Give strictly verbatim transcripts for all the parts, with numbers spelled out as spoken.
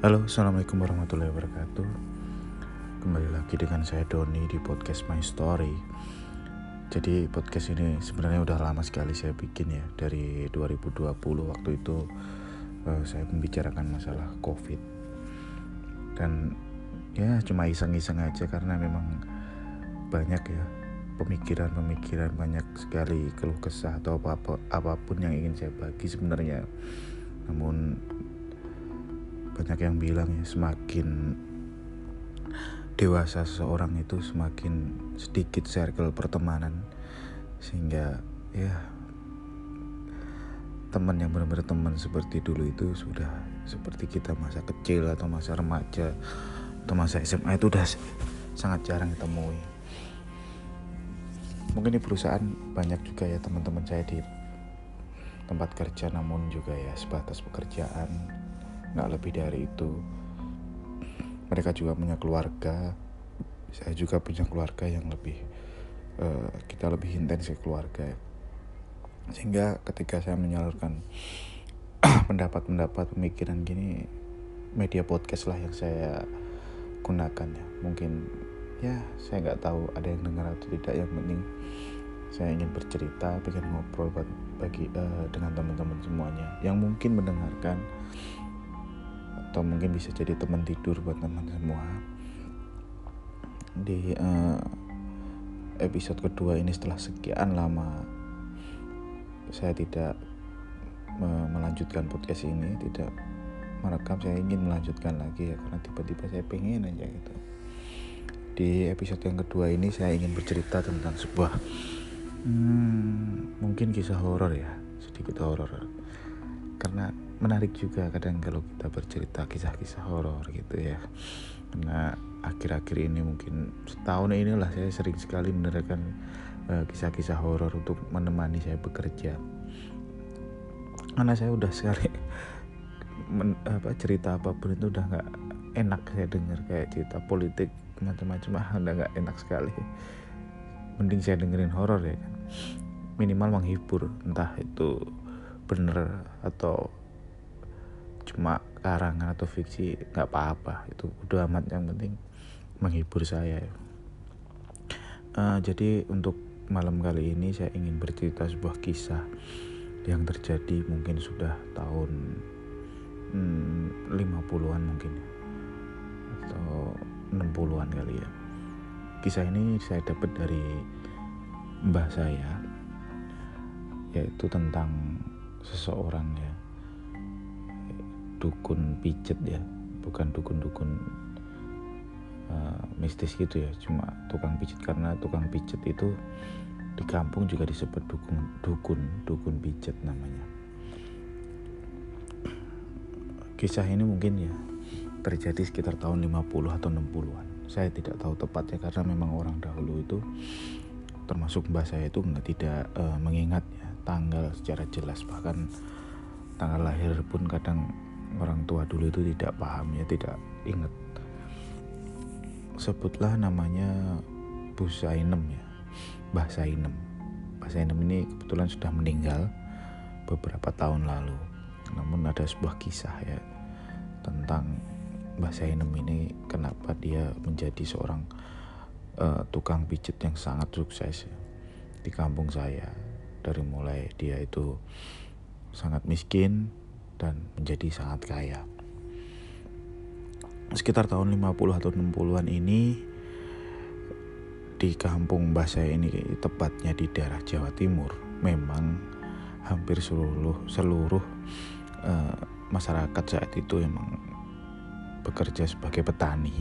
Halo, assalamualaikum warahmatullahi wabarakatuh. Kembali lagi dengan saya Doni di podcast My Story. Jadi podcast ini sebenarnya udah lama sekali saya bikin ya, dari dua ribu dua puluh. Waktu itu uh, saya membicarakan masalah COVID. Dan ya cuma iseng-iseng aja, karena memang banyak ya pemikiran-pemikiran, banyak sekali keluh kesah atau apa-apa, apapun yang ingin saya bagi sebenarnya. Namun banyak yang bilang ya, semakin dewasa seseorang itu semakin sedikit circle pertemanan, sehingga ya teman yang benar-benar teman seperti dulu itu sudah seperti kita masa kecil atau masa remaja atau masa S M A itu udah sangat jarang ditemui. Mungkin di perusahaan banyak juga ya teman-teman saya di tempat kerja, namun juga ya sebatas pekerjaan, nggak lebih dari itu. Mereka juga punya keluarga, saya juga punya keluarga yang lebih uh, kita lebih intens ke keluarga, sehingga ketika saya menyalurkan pendapat-pendapat pemikiran gini, media podcast lah yang saya gunakan ya. Mungkin ya saya nggak tahu ada yang dengar atau tidak, yang penting saya ingin bercerita, pengen ngobrol bagi uh, dengan teman-teman semuanya yang mungkin mendengarkan, atau mungkin bisa jadi teman tidur buat teman semua. Di uh, episode kedua ini, setelah sekian lama saya tidak uh, melanjutkan podcast ini, tidak merekam, saya ingin melanjutkan lagi ya, karena tiba-tiba saya pengen aja gitu. Di episode yang kedua ini saya ingin bercerita tentang sebuah hmm, mungkin kisah horor ya, sedikit horor, karena menarik juga kadang kalau kita bercerita kisah-kisah horor gitu ya. Karena akhir-akhir ini, mungkin setahun inilah, saya sering sekali mendengarkan uh, kisah-kisah horor untuk menemani saya bekerja. Karena saya udah sekali men, apa, cerita apapun itu udah nggak enak saya dengar, kayak cerita politik macam-macam ah udah nggak enak sekali. Mending saya dengerin horor ya kan, minimal menghibur, entah itu bener atau cuma karangan atau fiksi, nggak apa-apa, itu udah amat, yang penting menghibur saya. Uh, jadi untuk malam kali ini saya ingin bercerita sebuah kisah yang terjadi mungkin sudah tahun hmm, lima puluhan mungkin atau enam puluhan kali ya. Kisah ini saya dapat dari mbah saya, yaitu tentang seseorang ya, dukun pijet ya, bukan dukun-dukun uh, mistis gitu ya, cuma tukang pijet, karena tukang pijet itu di kampung juga disebut dukun dukun dukun pijet namanya. Kisah ini mungkin ya terjadi sekitar tahun lima puluh atau enam puluhan, saya tidak tahu tepatnya, karena memang orang dahulu itu, termasuk mbah saya itu, tidak uh, mengingat ya tanggal secara jelas, bahkan tanggal lahir pun kadang orang tua dulu itu tidak paham ya, tidak ingat. Sebutlah namanya Bu Sainem ya, Mbah Sainem. Mbah Sainem ini kebetulan sudah meninggal beberapa tahun lalu, namun ada sebuah kisah ya tentang Mbah Sainem ini, kenapa dia menjadi seorang uh, tukang pijet yang sangat sukses ya, di kampung saya. Dari mulai dia itu sangat miskin dan menjadi sangat kaya. Sekitar tahun lima puluh atau enam puluhan ini, di kampung mbah saya ini, tepatnya di daerah Jawa Timur, memang hampir seluruh seluruh uh, masyarakat saat itu memang bekerja sebagai petani.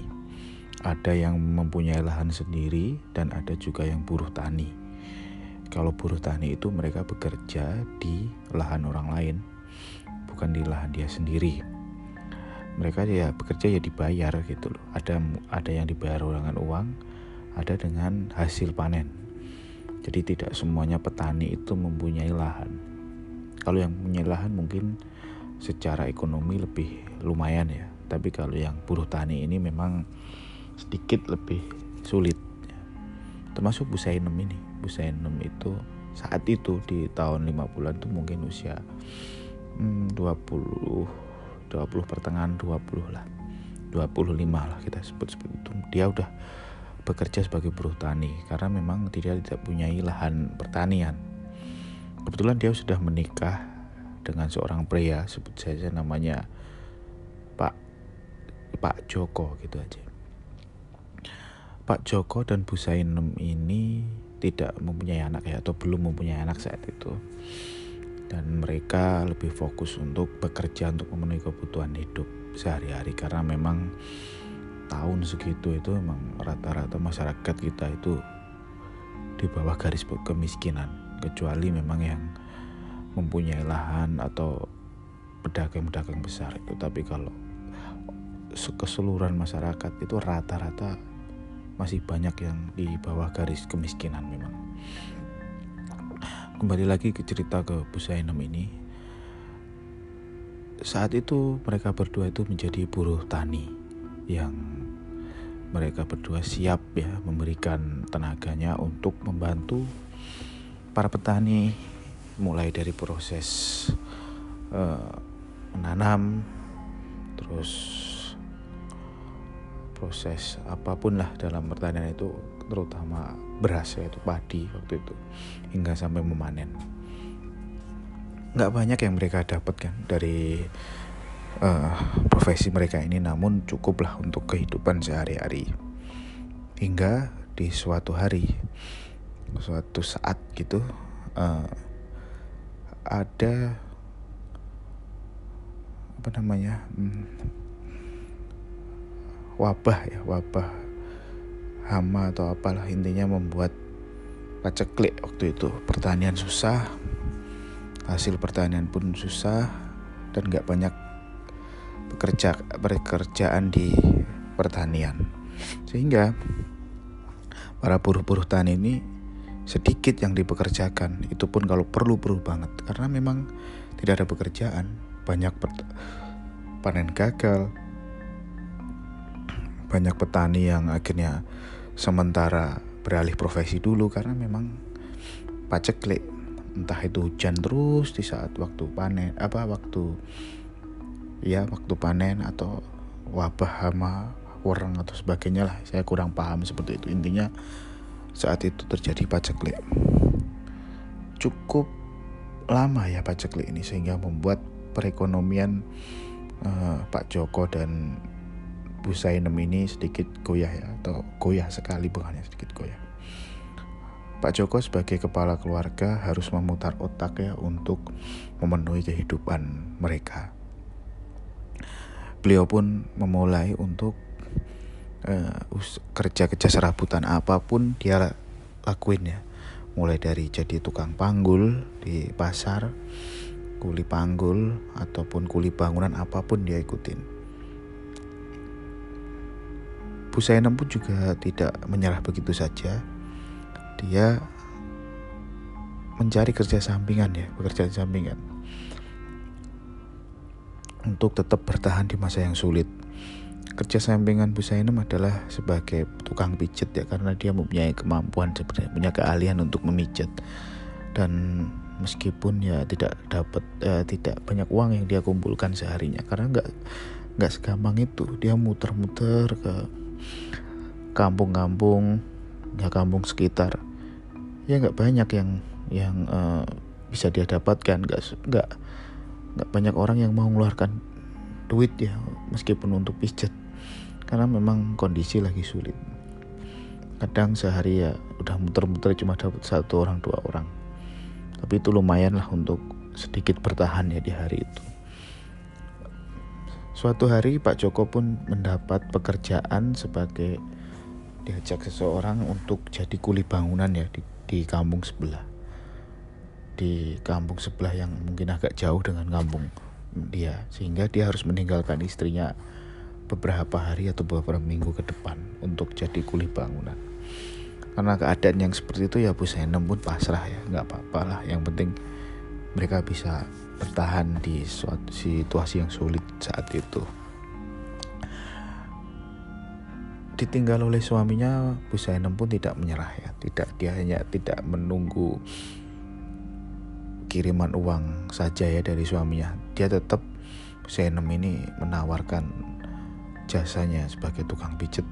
Ada yang mempunyai lahan sendiri dan ada juga yang buruh tani. Kalau buruh tani itu mereka bekerja di lahan orang lain, bukan di lahan dia sendiri. Mereka ya bekerja ya dibayar gitu loh. Ada ada yang dibayar dengan uang, ada dengan hasil panen. Jadi tidak semuanya petani itu mempunyai lahan. Kalau yang punya lahan mungkin secara ekonomi lebih lumayan ya. Tapi kalau yang buruh tani ini memang sedikit lebih sulit. Termasuk Bu Sainem ini. Bu Sainem itu saat itu di tahun lima puluhan itu mungkin usia hmm, 20 dua puluh pertengahan dua puluh lah, dua puluh lima lah kita sebut seperti itu. Dia udah bekerja sebagai buruh tani karena memang tidak tidak punya lahan pertanian. Kebetulan dia sudah menikah dengan seorang pria, sebut saja namanya Pak Pak Joko gitu aja. Pak Joko dan Bu Sainem ini tidak mempunyai anak ya, atau belum mempunyai anak saat itu. Dan mereka lebih fokus untuk bekerja untuk memenuhi kebutuhan hidup sehari-hari, karena memang tahun segitu itu memang rata-rata masyarakat kita itu di bawah garis kemiskinan, kecuali memang yang mempunyai lahan atau pedagang-pedagang besar itu. Tapi kalau keseluruhan masyarakat itu rata-rata masih banyak yang di bawah garis kemiskinan memang. Kembali lagi ke cerita ke Bu Sainem ini. Saat itu mereka berdua itu menjadi buruh tani yang mereka berdua siap ya memberikan tenaganya untuk membantu para petani, mulai dari proses uh, menanam, terus proses apapun lah dalam pertanian itu, terutama beras yaitu padi waktu itu, hingga sampai memanen. Nggak banyak yang mereka dapatkan dari uh, profesi mereka ini, namun cukuplah untuk kehidupan sehari-hari. Hingga di suatu hari, suatu saat gitu, uh, ada apa namanya? Hmm, wabah ya, wabah hama atau apalah, intinya membuat paceklik waktu itu. Pertanian susah, hasil pertanian pun susah, dan gak banyak pekerja, pekerjaan di pertanian, sehingga para buruh-buruh tani ini sedikit yang dipekerjakan. Itu pun kalau perlu-perlu banget, karena memang tidak ada pekerjaan, banyak pert- panen gagal, banyak petani yang akhirnya sementara beralih profesi dulu karena memang paceklik, entah itu hujan terus di saat waktu panen apa waktu ya waktu panen, atau wabah hama wereng atau sebagainya lah, saya kurang paham seperti itu. Intinya saat itu terjadi paceklik cukup lama ya paceklik ini, sehingga membuat perekonomian uh, Pak Joko dan Bu Sainem ini sedikit goyah ya, atau goyah sekali, bukannya sedikit goyah. Pak Joko sebagai kepala keluarga harus memutar otak ya untuk memenuhi kehidupan mereka. Beliau pun memulai untuk uh, kerja-kerja serabutan apapun dia lakuin ya. Mulai dari jadi tukang panggul di pasar, kuli panggul ataupun kuli bangunan, apapun dia ikutin. Bu Sainem pun juga tidak menyerah begitu saja. Dia mencari kerja sampingan ya, pekerjaan sampingan untuk tetap bertahan di masa yang sulit. Kerja sampingan Bu Sainem adalah sebagai tukang pijat ya, karena dia mempunyai kemampuan sebenarnya, punya keahlian untuk memijat. Dan meskipun ya tidak dapat eh, tidak banyak uang yang dia kumpulkan seharinya, karena nggak nggak segampang itu. Dia muter-muter ke kampung-kampung ya, kampung sekitar ya, nggak banyak yang yang uh, bisa dia dapatkan. Nggak nggak nggak banyak orang yang mau mengeluarkan duit ya, meskipun untuk pijat, karena memang kondisi lagi sulit. Kadang sehari ya udah muter-muter cuma dapat satu orang dua orang, tapi itu lumayan lah untuk sedikit bertahan ya di hari itu. Suatu hari Pak Joko pun mendapat pekerjaan sebagai, diajak seseorang untuk jadi kuli bangunan ya di, di kampung sebelah. Di kampung sebelah yang mungkin agak jauh dengan kampung dia, sehingga dia harus meninggalkan istrinya beberapa hari atau beberapa minggu ke depan untuk jadi kuli bangunan. Karena keadaan yang seperti itu ya Bu Sainem pun pasrah ya, nggak apa-apa lah, yang penting mereka bisa bertahan di suatu situasi yang sulit saat itu. Ditinggal oleh suaminya, Bu Sainem pun tidak menyerah ya. Tidak, dia hanya tidak menunggu kiriman uang saja ya dari suaminya. Dia tetap Zenem ini menawarkan jasanya sebagai tukang pijet.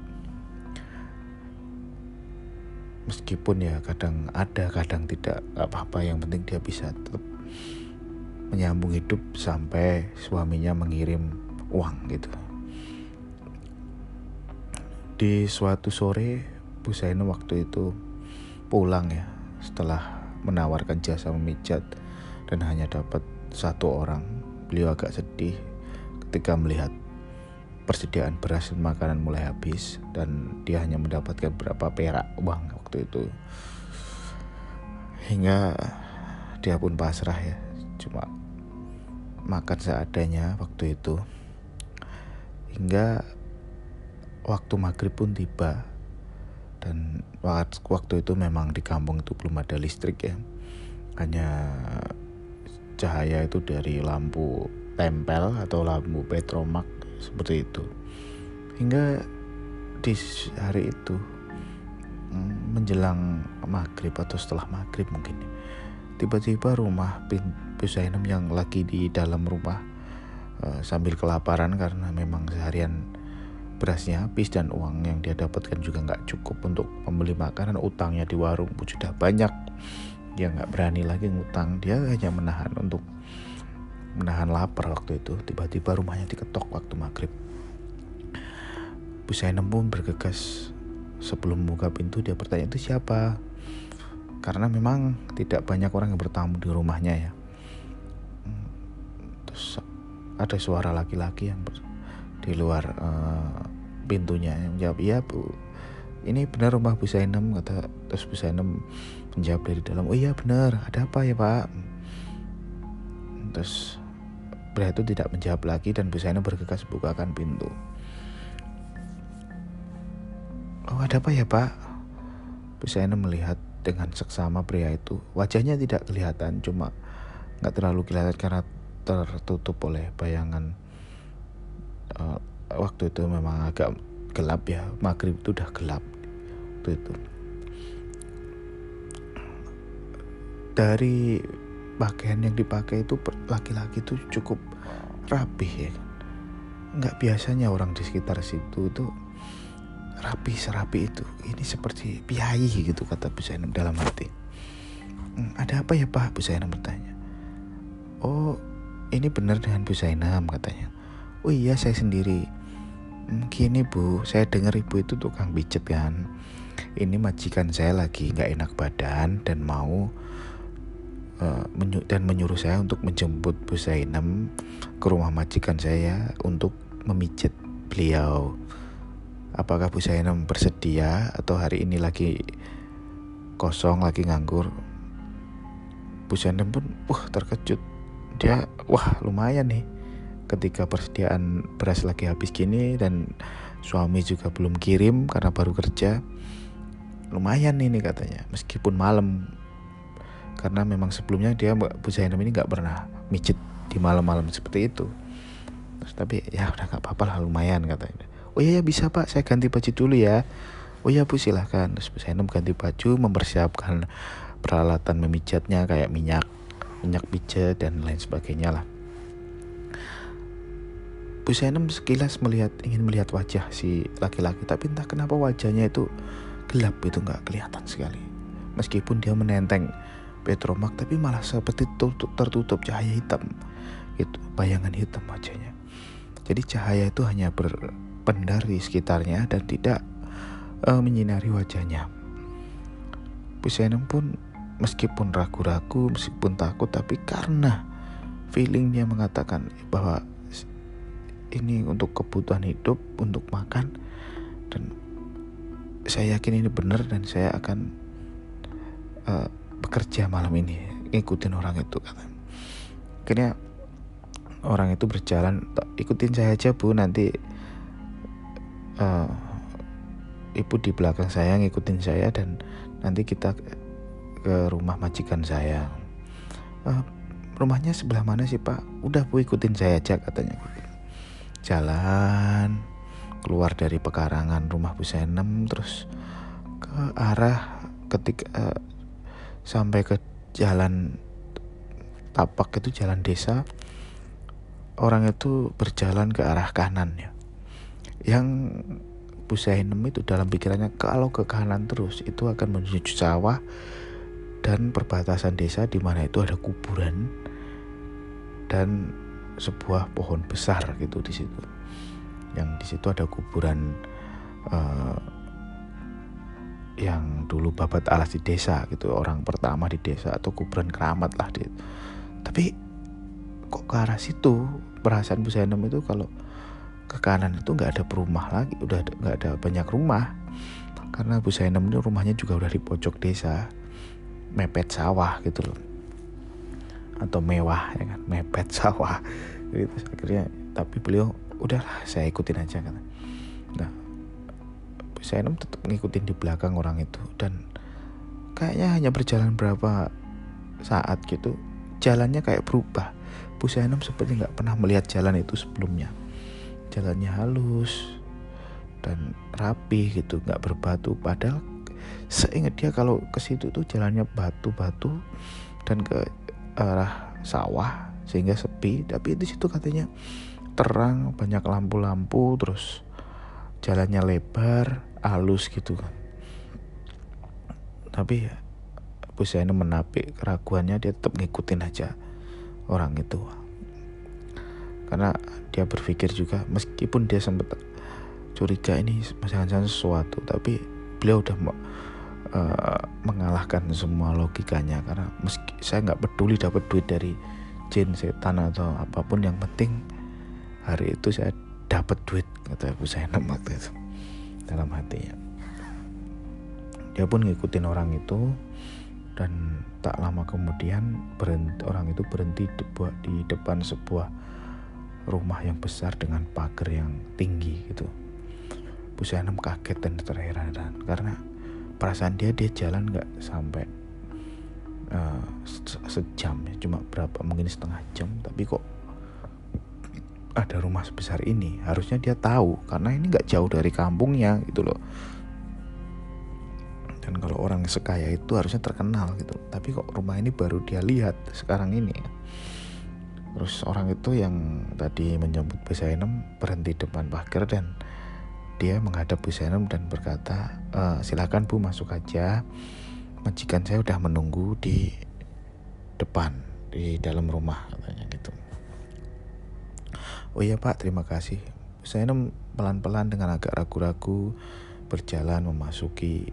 Meskipun ya kadang ada, kadang tidak, gak apa-apa, yang penting dia bisa tetap menyambung hidup sampai suaminya mengirim uang gitu. Di suatu sore, Bu Zainal waktu itu pulang ya setelah menawarkan jasa memijat dan hanya dapat satu orang. Beliau agak sedih ketika melihat persediaan beras dan makanan mulai habis dan dia hanya mendapatkan berapa perak uang waktu itu. Hingga dia pun pasrah ya, cuma makan seadanya waktu itu. Hingga waktu maghrib pun tiba, dan waktu itu memang di kampung itu belum ada listrik ya, hanya cahaya itu dari lampu tempel atau lampu petromak seperti itu. Hingga di hari itu menjelang maghrib atau setelah maghrib mungkin, tiba-tiba rumah Bu Zainam yang lagi di dalam rumah sambil kelaparan karena memang seharian berasnya habis dan uang yang dia dapatkan juga gak cukup untuk membeli makanan, utangnya di warung pun sudah banyak, dia gak berani lagi ngutang, dia hanya menahan untuk menahan lapar waktu itu. Tiba-tiba rumahnya diketok waktu maghrib. Bu Zainam pun bergegas, sebelum buka pintu dia bertanya itu siapa, karena memang tidak banyak orang yang bertamu di rumahnya ya. Terus ada suara laki-laki yang ber- di luar uh, pintunya yang menjawab, iya Bu, ini benar rumah Bu Zainam, kata. Terus Bu Zainam menjawab dari dalam, oh iya benar, ada apa ya Pak? Terus pria itu tidak menjawab lagi dan Bu Zainam bergegas bukakan pintu. Oh ada apa ya Pak? Bu Zainam melihat dengan seksama pria itu, wajahnya tidak kelihatan, cuma nggak terlalu kelihatan karena tertutup oleh bayangan. Uh, waktu itu memang agak gelap ya, maghrib itu udah gelap waktu itu. Dari pakaian yang dipakai itu laki-laki itu cukup rapih ya kan, nggak biasanya orang di sekitar situ itu rapih serapi itu, ini seperti piyayi gitu, kata Bu Zainam dalam hati. Ada apa ya Pak? Bu Zainam bertanya. Oh ini benar dengan Bu Zainam, katanya. Oh iya saya sendiri. Gini Bu, saya dengar Ibu itu tukang pijet kan. Ini majikan saya lagi gak enak badan dan mau uh, menyu- dan menyuruh saya untuk menjemput Bu Zainam ke rumah majikan saya untuk memijet beliau. Apakah Bu Zainam bersedia atau hari ini lagi kosong, lagi nganggur? Bu Zainam pun wah terkejut. Dia wah lumayan nih, ketika persediaan beras lagi habis gini dan suami juga belum kirim karena baru kerja, lumayan ini katanya, meskipun malam, karena memang sebelumnya dia Bu Zainam ini gak pernah mijit di malam-malam seperti itu. Terus tapi ya udah gak apa-apa lah, lumayan katanya. Oh iya ya bisa Pak, saya ganti baju dulu ya. Oh iya Bu silahkan. Terus Bu Zainam ganti baju, mempersiapkan peralatan memijatnya kayak minyak minyak pijat dan lain sebagainya lah. Bu Zainam sekilas melihat ingin melihat wajah si laki-laki, tapi entah kenapa wajahnya itu gelap, itu nggak kelihatan sekali. Meskipun dia menenteng petromak, tapi malah seperti tertutup, tertutup cahaya hitam, itu bayangan hitam wajahnya. Jadi cahaya itu hanya berpendar di sekitarnya dan tidak uh, menyinari wajahnya. Bu Zainam pun meskipun ragu-ragu, meskipun takut, tapi karena feelingnya mengatakan bahwa ini untuk kebutuhan hidup, untuk makan, dan saya yakin ini benar dan saya akan uh, bekerja malam ini, ngikutin orang itu katanya. Akhirnya orang itu berjalan, ikutin saya aja Bu, nanti uh, Ibu di belakang saya, ngikutin saya dan nanti kita ke rumah majikan saya. Uh, rumahnya sebelah mana sih Pak? Udah Bu ikutin saya aja katanya. Jalan keluar dari pekarangan rumah Bu Zainam terus ke arah ketika uh, sampai ke jalan tapak, itu jalan desa, orang itu berjalan ke arah kanannya. Yang Busainem itu dalam pikirannya, kalau ke kanan terus itu akan menuju sawah dan perbatasan desa di mana itu ada kuburan dan sebuah pohon besar gitu di situ. Yang di situ ada kuburan uh, yang dulu babat alas di desa gitu, orang pertama di desa atau kuburan keramat lah. Di, tapi kok ke arah situ perasaan Busainem itu kalau ke kanan itu nggak ada perumah lagi, udah nggak ada banyak rumah karena Busainem ini rumahnya juga udah di pojok desa, mepet sawah gitu loh, atau mewah ya kan, mepet sawah. Jadi terus akhirnya tapi beliau udahlah saya ikutin aja kan. Nah, Busainem tetap ngikutin di belakang orang itu dan kayaknya hanya berjalan berapa saat gitu, jalannya kayak berubah. Busainem seperti nggak pernah melihat jalan itu sebelumnya. Jalannya halus dan rapi gitu, nggak berbatu. Padahal seingat dia kalau ke situ tuh jalannya batu-batu dan ke arah sawah sehingga sepi. Tapi di situ katanya terang, banyak lampu-lampu, terus jalannya lebar, halus gitu kan. Tapi Busainem menapik keraguannya, dia tetap ngikutin aja orang itu. Karena dia berpikir juga, meskipun dia sempat curiga ini jangan-jangan sesuatu, tapi beliau udah uh, mengalahkan semua logikanya. Karena meski saya nggak peduli dapat duit dari jin, setan atau apapun, yang penting hari itu saya dapat duit, kata Busainem waktu itu dalam hatinya. Dia pun ngikutin orang itu dan tak lama kemudian berhenti, orang itu berhenti di depan sebuah rumah yang besar dengan pagar yang tinggi gitu. Busainem kaget dan terheran-heran karena perasaan dia dia jalan nggak sampai uh, sejam ya, cuma berapa mungkin setengah jam, tapi kok ada rumah sebesar ini. Harusnya dia tahu karena ini nggak jauh dari kampungnya gitu loh, dan kalau orang sekaya itu harusnya terkenal gitu. Tapi kok rumah ini baru dia lihat sekarang ini. Terus orang itu yang tadi menyambut Busainem berhenti depan pagar dan dia menghadap Busainem dan berkata, e, silakan Bu masuk aja, majikan saya udah menunggu di depan di dalam rumah, katanya gitu. Oh iya Pak, terima kasih. Busainem pelan-pelan dengan agak ragu-ragu berjalan memasuki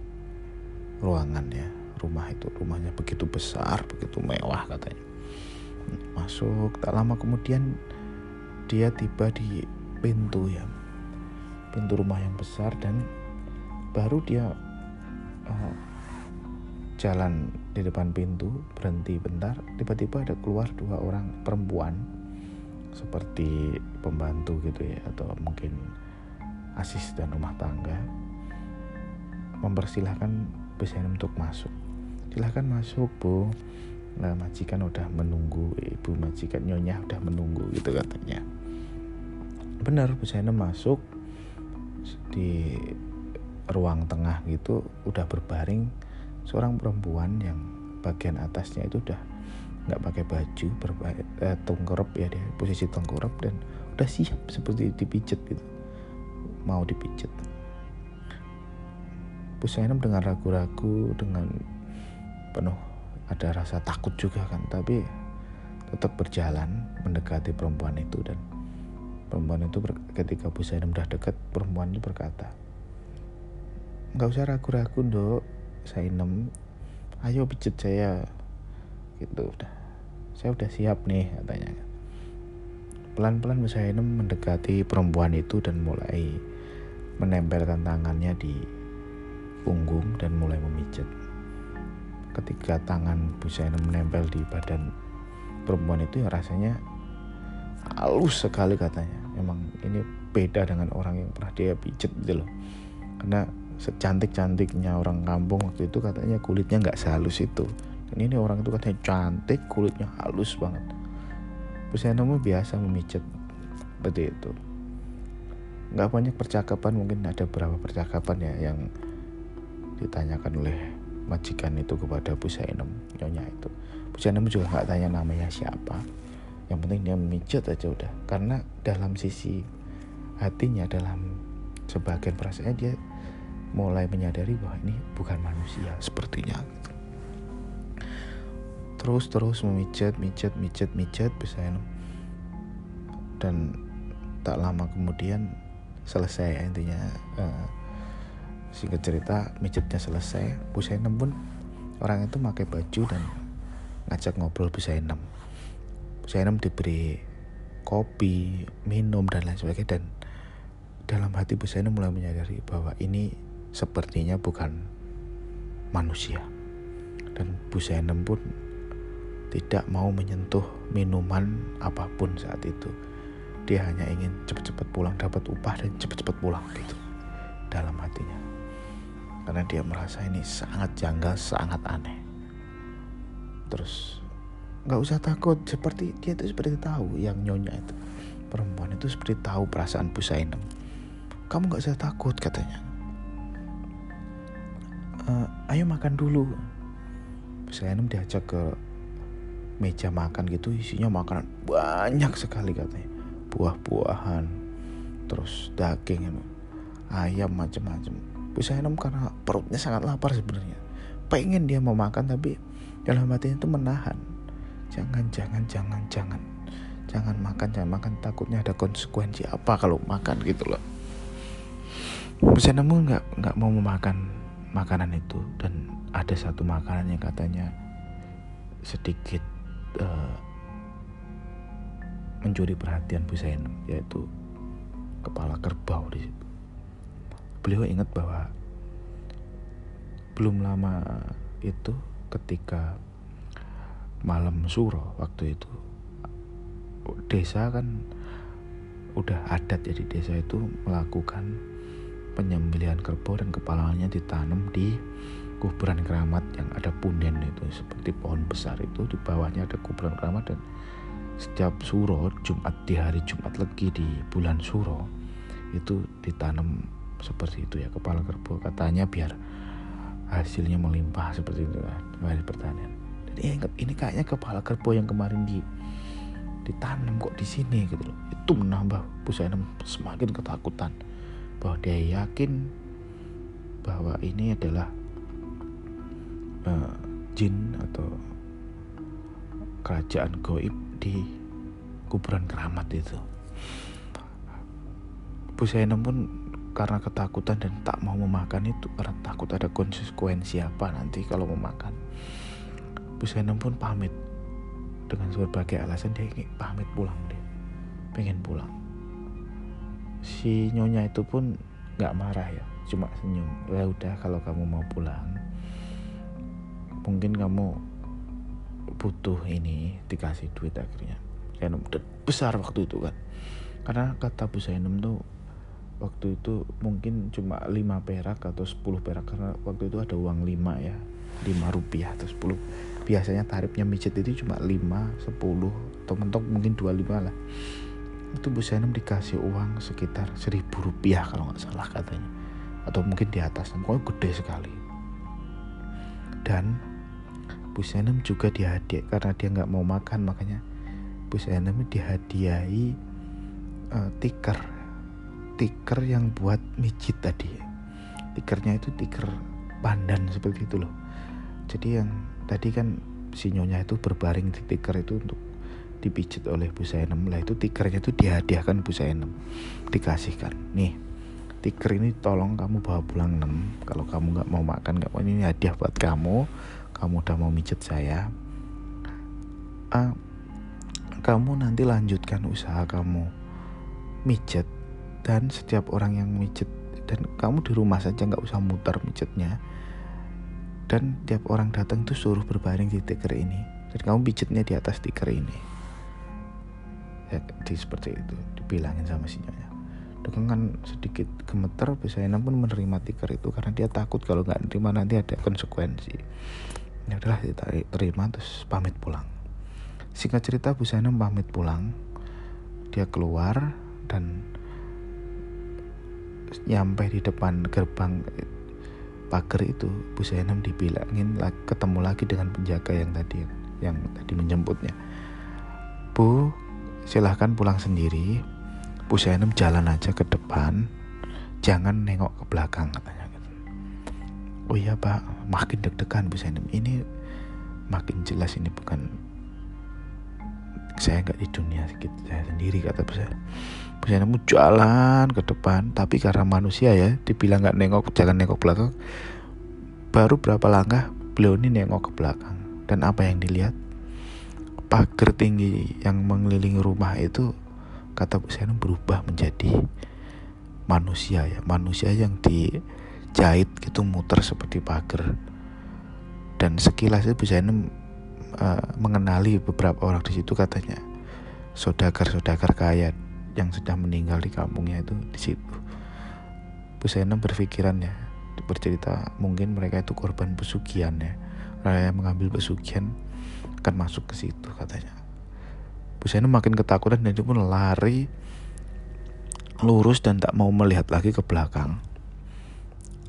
ruangannya. Rumah itu rumahnya begitu besar, begitu mewah katanya. Masuk, tak lama kemudian dia tiba di pintu ya, pintu rumah yang besar, dan baru dia uh, jalan di depan pintu berhenti bentar. Tiba-tiba ada keluar dua orang perempuan seperti pembantu gitu ya, atau mungkin asisten rumah tangga, mempersilahkan Busainem untuk masuk. Silahkan masuk Bu, nah majikan udah menunggu, ibu majikan nyonya udah menunggu gitu katanya. Benar, Busainem masuk di ruang tengah gitu, udah berbaring seorang perempuan yang bagian atasnya itu udah nggak pakai baju, berba- eh, tengkurap ya, dia posisi tengkurap dan udah siap seperti dipijet gitu, mau dipijet. Busainem dengan ragu-ragu, dengan penuh ada rasa takut juga kan, tapi tetap berjalan mendekati perempuan itu. Dan perempuan itu ber- ketika Busainem udah dekat, perempuan itu berkata, nggak usah ragu-ragu Nduk Busainem, ayo pijet saya gitu, udah saya udah siap nih katanya. Pelan-pelan Busainem mendekati perempuan itu dan mulai menempelkan tangannya di punggung dan mulai memijet. Ketika tangan Busainem menempel di badan perempuan itu ya rasanya halus sekali katanya. Emang ini beda dengan orang yang pernah dia pijet gitu loh. Karena secantik-cantiknya orang kampung waktu itu katanya kulitnya gak sehalus itu. Dan ini orang itu katanya cantik, kulitnya halus banget. Busainem biasa memijet seperti itu. Gak banyak percakapan, mungkin ada beberapa percakapan ya yang ditanyakan oleh majikan itu kepada Busainem, nyonya itu. Busainem juga nggak tanya namanya siapa, Yang penting dia memijat aja udah. Karena dalam sisi hatinya, dalam sebagian perasaannya, dia mulai menyadari bahwa ini bukan manusia sepertinya. Terus-terus memijat, mijat, mijat, mijat, misalnya. Dan tak lama kemudian selesai, intinya uh, singkat cerita mijitnya selesai. Bu Sainem pun orang itu pakai baju dan ngajak ngobrol Bu Sainem. Bu Sainem diberi kopi, minum dan lain sebagainya, dan dalam hati Bu Sainem mulai menyadari bahwa ini sepertinya bukan manusia. Dan Bu Sainem pun tidak mau menyentuh minuman apapun saat itu. Dia hanya ingin cepat-cepat pulang, dapat upah dan cepat-cepat pulang gitu dalam hatinya. Karena dia merasa ini sangat janggal, sangat aneh. Terus nggak usah takut, seperti dia itu seperti tahu, yang nyonya itu, perempuan itu seperti tahu perasaan Bu Sainem. Kamu nggak usah takut katanya. E, ayo makan dulu. Bu Sainem diajak ke meja makan gitu, isinya makanan banyak sekali katanya. Buah-buahan, terus daging, ayam macam-macam. Bu Sainem karena perutnya sangat lapar sebenarnya, pengen dia mau makan tapi dalam hatinya itu menahan. Jangan, jangan, jangan, jangan, jangan makan, jangan makan. Takutnya ada konsekuensi apa kalau makan gitu loh. Bu Sainem nggak nggak mau memakan makanan itu, dan ada satu makanan yang katanya sedikit Uh, mencuri perhatian Bu Sainem, yaitu kepala kerbau di situ. Beliau ingat bahwa belum lama itu ketika malam suro waktu itu, desa kan udah adat ya, di desa itu melakukan penyembelihan kerbau dan kepalanya ditanam di kuburan keramat yang ada punden itu, seperti pohon besar itu, di bawahnya ada kuburan keramat. Dan setiap suro Jumat, di hari Jumat Legi di bulan suro itu ditanam seperti itu ya, kepala kerbau, katanya biar hasilnya melimpah seperti itu kan, hari pertanian. Dan ingat, ini kayaknya kepala kerbau yang kemarin di ditanam kok di sini gitu loh. Itu menambah Bu Sainem semakin ketakutan, bahwa dia yakin bahwa ini adalah uh, jin atau kerajaan goib di kuburan keramat itu. Bu Sainem pun karena ketakutan dan tak mau memakan itu, karena takut ada konsekuensi apa nanti kalau memakan. Bu Sainem pun pamit dengan berbagai alasan, dia ingin pamit pulang, dia pengen pulang. Si nyonya itu pun nggak marah ya, cuma senyum. Ya udah, kalau kamu mau pulang, mungkin kamu butuh ini, dikasih duit. Akhirnya Sainem besar waktu itu kan, karena kata Bu Sainem tuh waktu itu mungkin cuma lima perak atau sepuluh perak, karena waktu itu ada uang lima ya, lima rupiah atau sepuluh. Biasanya tarifnya mijit itu cuma lima, sepuluh, atau mentok mungkin dua puluh lima lah. Itu Bu Sainem dikasih uang sekitar seribu rupiah kalau gak salah katanya, atau mungkin di atasnya, pokoknya gede sekali. Dan Bu Sainem juga dihadiah, karena dia nggak mau makan, makanya Bu Sainem dihadiahi uh, tiker, tiker yang buat mijit tadi. Tikernya itu tiker pandan seperti itu loh. Jadi yang tadi kan si nyonya itu berbaring di tiker itu untuk dipijit oleh Bu Sainem lah, itu tikernya itu dihadiahkan Bu Sainem, dikasihkan. Nih, tiker ini tolong kamu bawa pulang enam. Kalau kamu nggak mau makan, nggak mau, ini hadiah buat kamu. Kamu udah mau mijit saya, ah, kamu nanti lanjutkan usaha kamu mijit, dan setiap orang yang mijit, dan kamu di rumah saja, nggak usah muter mijitnya, dan tiap orang datang tuh suruh berbaring di tiker ini, dan kamu pijitnya di atas tiker ini ya, di seperti itu dibilangin sama si nyonya. Dengan sedikit gemeter, Bu Sainem pun menerima tiker itu, karena dia takut kalau nggak nerima nanti ada konsekuensi. Ya udahlah, diterima, terus pamit pulang. Singkat cerita, Bu Sainem pamit pulang, dia keluar dan nyampe di depan gerbang pagar itu, Bu Sainem dibilangin ketemu lagi dengan penjaga yang tadi yang tadi menjemputnya. Bu, silahkan pulang sendiri. Bu Zainum jalan aja ke depan, jangan nengok ke belakang, katanya. Oh iya Pak, makin deg-degan Bu Zainum. Ini makin jelas ini bukan saya, nggak di dunia segitu saya sendiri, kata Bu Zainum. Bu Zainum jalan ke depan, tapi karena manusia ya, dibilang nggak nengok, jangan nengok belakang. Baru berapa langkah beliau ini nengok ke belakang, dan apa yang dilihat? Pagar tinggi yang mengelilingi rumah itu, kata Bu Zainum, berubah menjadi manusia ya, manusia yang dijahit gitu, muter seperti pagar. Dan sekilas itu Bu Zainum uh, mengenali beberapa orang di situ, katanya saudagar-saudagar kaya yang sudah meninggal di kampungnya itu di situ. Bu Zainum berpikirannya bercerita, mungkin mereka itu korban pesugihan ya, mereka mengambil pesugihan akan masuk ke situ, katanya. Bu Zainum makin ketakutan dan dia pun lari lurus dan tak mau melihat lagi ke belakang.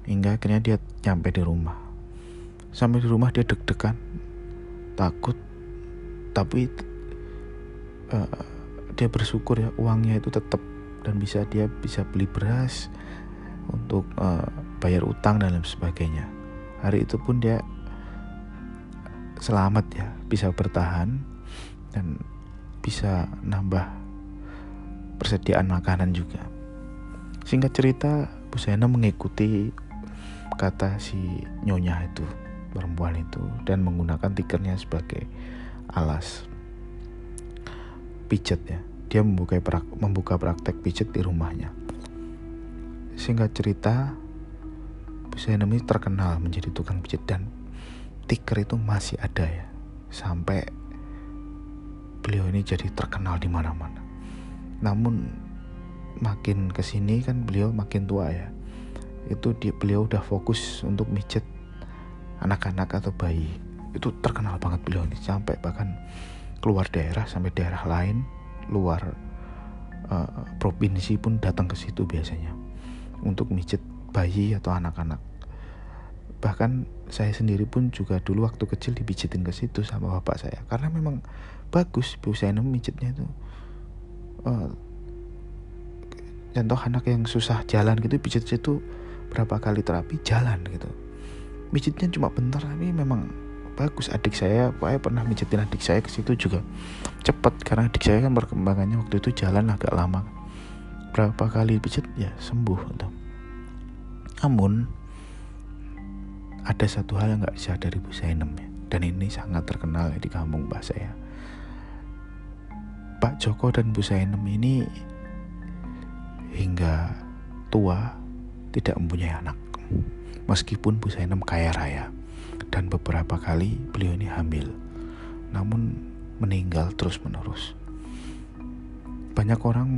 Hingga akhirnya dia nyampe di rumah. Sampai di rumah dia deg-degan, takut, tapi uh, dia bersyukur ya uangnya itu tetap, dan bisa dia bisa beli beras untuk uh, bayar utang dan lain sebagainya. Hari itu pun dia selamat ya, bisa bertahan dan bisa nambah persediaan makanan juga. Singkat cerita, Bu Zainum mengikuti kata si nyonya itu, perempuan itu, dan menggunakan tikernya sebagai alas pijat ya. Dia membuka, prak- membuka praktek pijat di rumahnya. Singkat cerita, Bu Zainum ini terkenal menjadi tukang pijat, dan tiker itu masih ada ya, sampai beliau ini jadi terkenal di mana-mana. Namun makin kesini kan beliau makin tua ya, itu dia, beliau udah fokus untuk mijet anak-anak atau bayi. Itu terkenal banget beliau ini, sampai bahkan keluar daerah, sampai daerah lain, luar uh, provinsi pun datang ke situ biasanya untuk mijet bayi atau anak-anak. Bahkan saya sendiri pun juga dulu waktu kecil dipijitin ke situ sama bapak saya, karena memang bagus Bu Zainum mijitnya itu. Uh, contoh anak yang susah jalan gitu, pijit situ berapa kali terapi jalan gitu. Mijitnya cuma bentar tapi memang bagus. Adik saya, saya pernah mijitin adik saya ke situ juga, cepat, karena adik saya kan perkembangannya waktu itu jalan agak lama. Berapa kali pijit ya sembuh gitu. Namun ada satu hal yang gak bisa dari Bu Zainum ya, dan ini sangat terkenal ya di kampung Pak saya. Pak Joko dan Bu Zainum ini hingga tua tidak mempunyai anak, meskipun Bu Zainum kaya raya dan beberapa kali beliau ini hamil, namun meninggal terus menerus. Banyak orang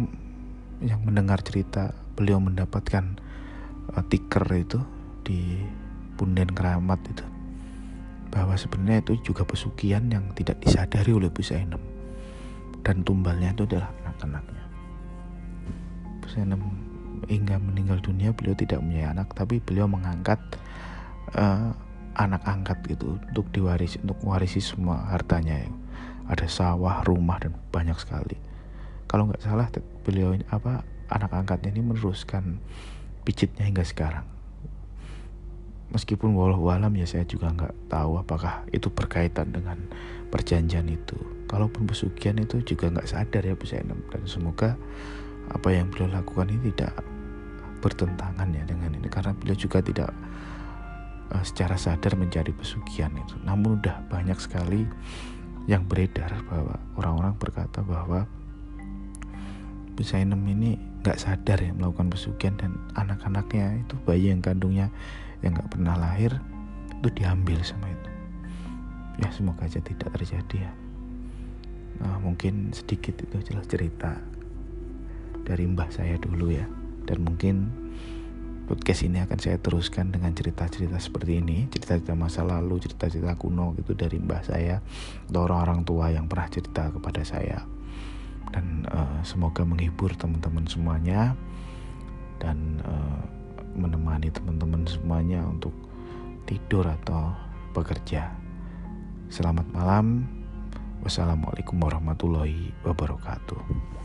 yang mendengar cerita beliau mendapatkan uh, tiker itu di punden keramat itu, bahwa sebenarnya itu juga pesugihan yang tidak disadari oleh Bu Zainum, dan tumbalnya itu adalah anak-anaknya. Bu Zainum hingga meninggal dunia beliau tidak punya anak, tapi beliau mengangkat uh, anak angkat gitu untuk diwarisi, untuk mewarisi semua hartanya ya. Ada sawah, rumah, dan banyak sekali. Kalau nggak salah beliau ini, apa anak angkatnya ini meneruskan pijitnya hingga sekarang. Meskipun wallahu alam ya, saya juga nggak tahu apakah itu berkaitan dengan perjanjian itu. Kalaupun pesugihan itu juga nggak sadar ya Bu Zainum, dan semoga apa yang beliau lakukan ini tidak bertentangan ya dengan ini, karena beliau juga tidak uh, secara sadar mencari pesugihan itu. Namun udah banyak sekali yang beredar bahwa orang-orang berkata bahwa Bu Zainum ini nggak sadar ya melakukan pesugihan, dan anak-anaknya itu, bayi yang kandungnya yang gak pernah lahir itu diambil sama itu. Ya semoga aja tidak terjadi ya. Nah, mungkin sedikit itu jelas cerita dari mbah saya dulu ya, dan mungkin podcast ini akan saya teruskan dengan cerita-cerita seperti ini, cerita-cerita masa lalu, cerita-cerita kuno gitu dari mbah saya atau orang-orang tua yang pernah cerita kepada saya. Dan uh, semoga menghibur teman-teman semuanya, dan uh, menemani teman-teman semuanya untuk tidur atau bekerja. Selamat malam, Wassalamualaikum warahmatullahi wabarakatuh.